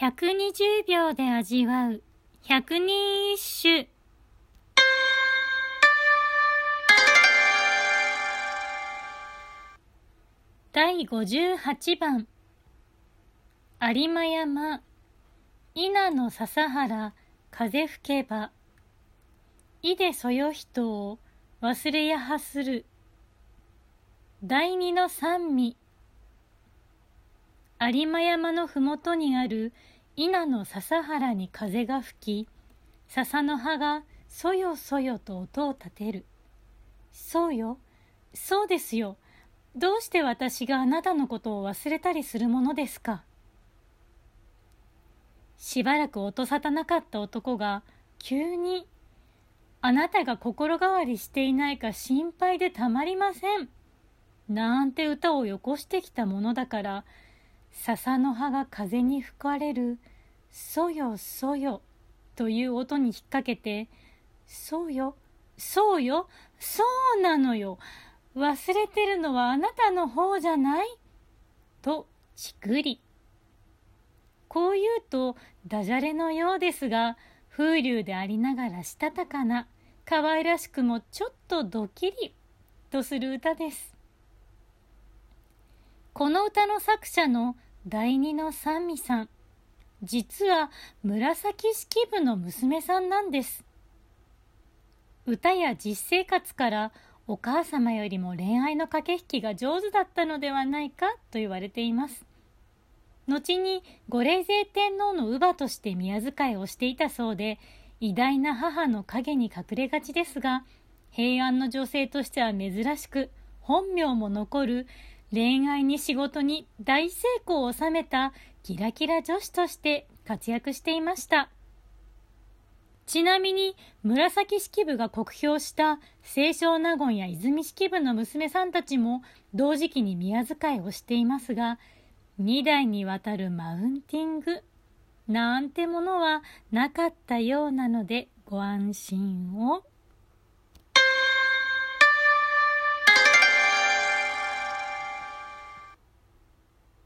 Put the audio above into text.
120秒で味わう百人一首。第58番。有馬山稲の笹原風吹けば、いでそよ人を忘れやはする。第二の三味。有馬山のふもとにある稲の笹原に風が吹き、笹の葉がそよそよと音を立てる。そうよ、そうですよ。どうして私があなたのことを忘れたりするものですか。しばらく音沙汰なかった男が急に、あなたが心変わりしていないか心配でたまりません。なんて歌をよこしてきたものだから、笹の葉が風に吹かれる、そよそよという音に引っ掛けて、そうよ、そうよ、そうなのよ。忘れてるのはあなたの方じゃないとしくり。こう言うとダジャレのようですが、風流でありながらしたたかな、可愛らしくもちょっとドキリとする歌です。この歌の作者の第二の三味さん、実は紫式部の娘さんなんです。歌や実生活からお母様よりも恋愛の駆け引きが上手だったのではないかと言われています。後に後冷泉天皇の乳母として宮仕えをしていたそうで、偉大な母の影に隠れがちですが、平安の女性としては珍しく、本名も残る恋愛に仕事に大成功を収めたキラキラ女子として活躍していました。ちなみに紫式部が酷評した清少納言や泉式部の娘さんたちも同時期に宮仕えをしていますが、2代にわたるマウンティングなんてものはなかったようなのでご安心を。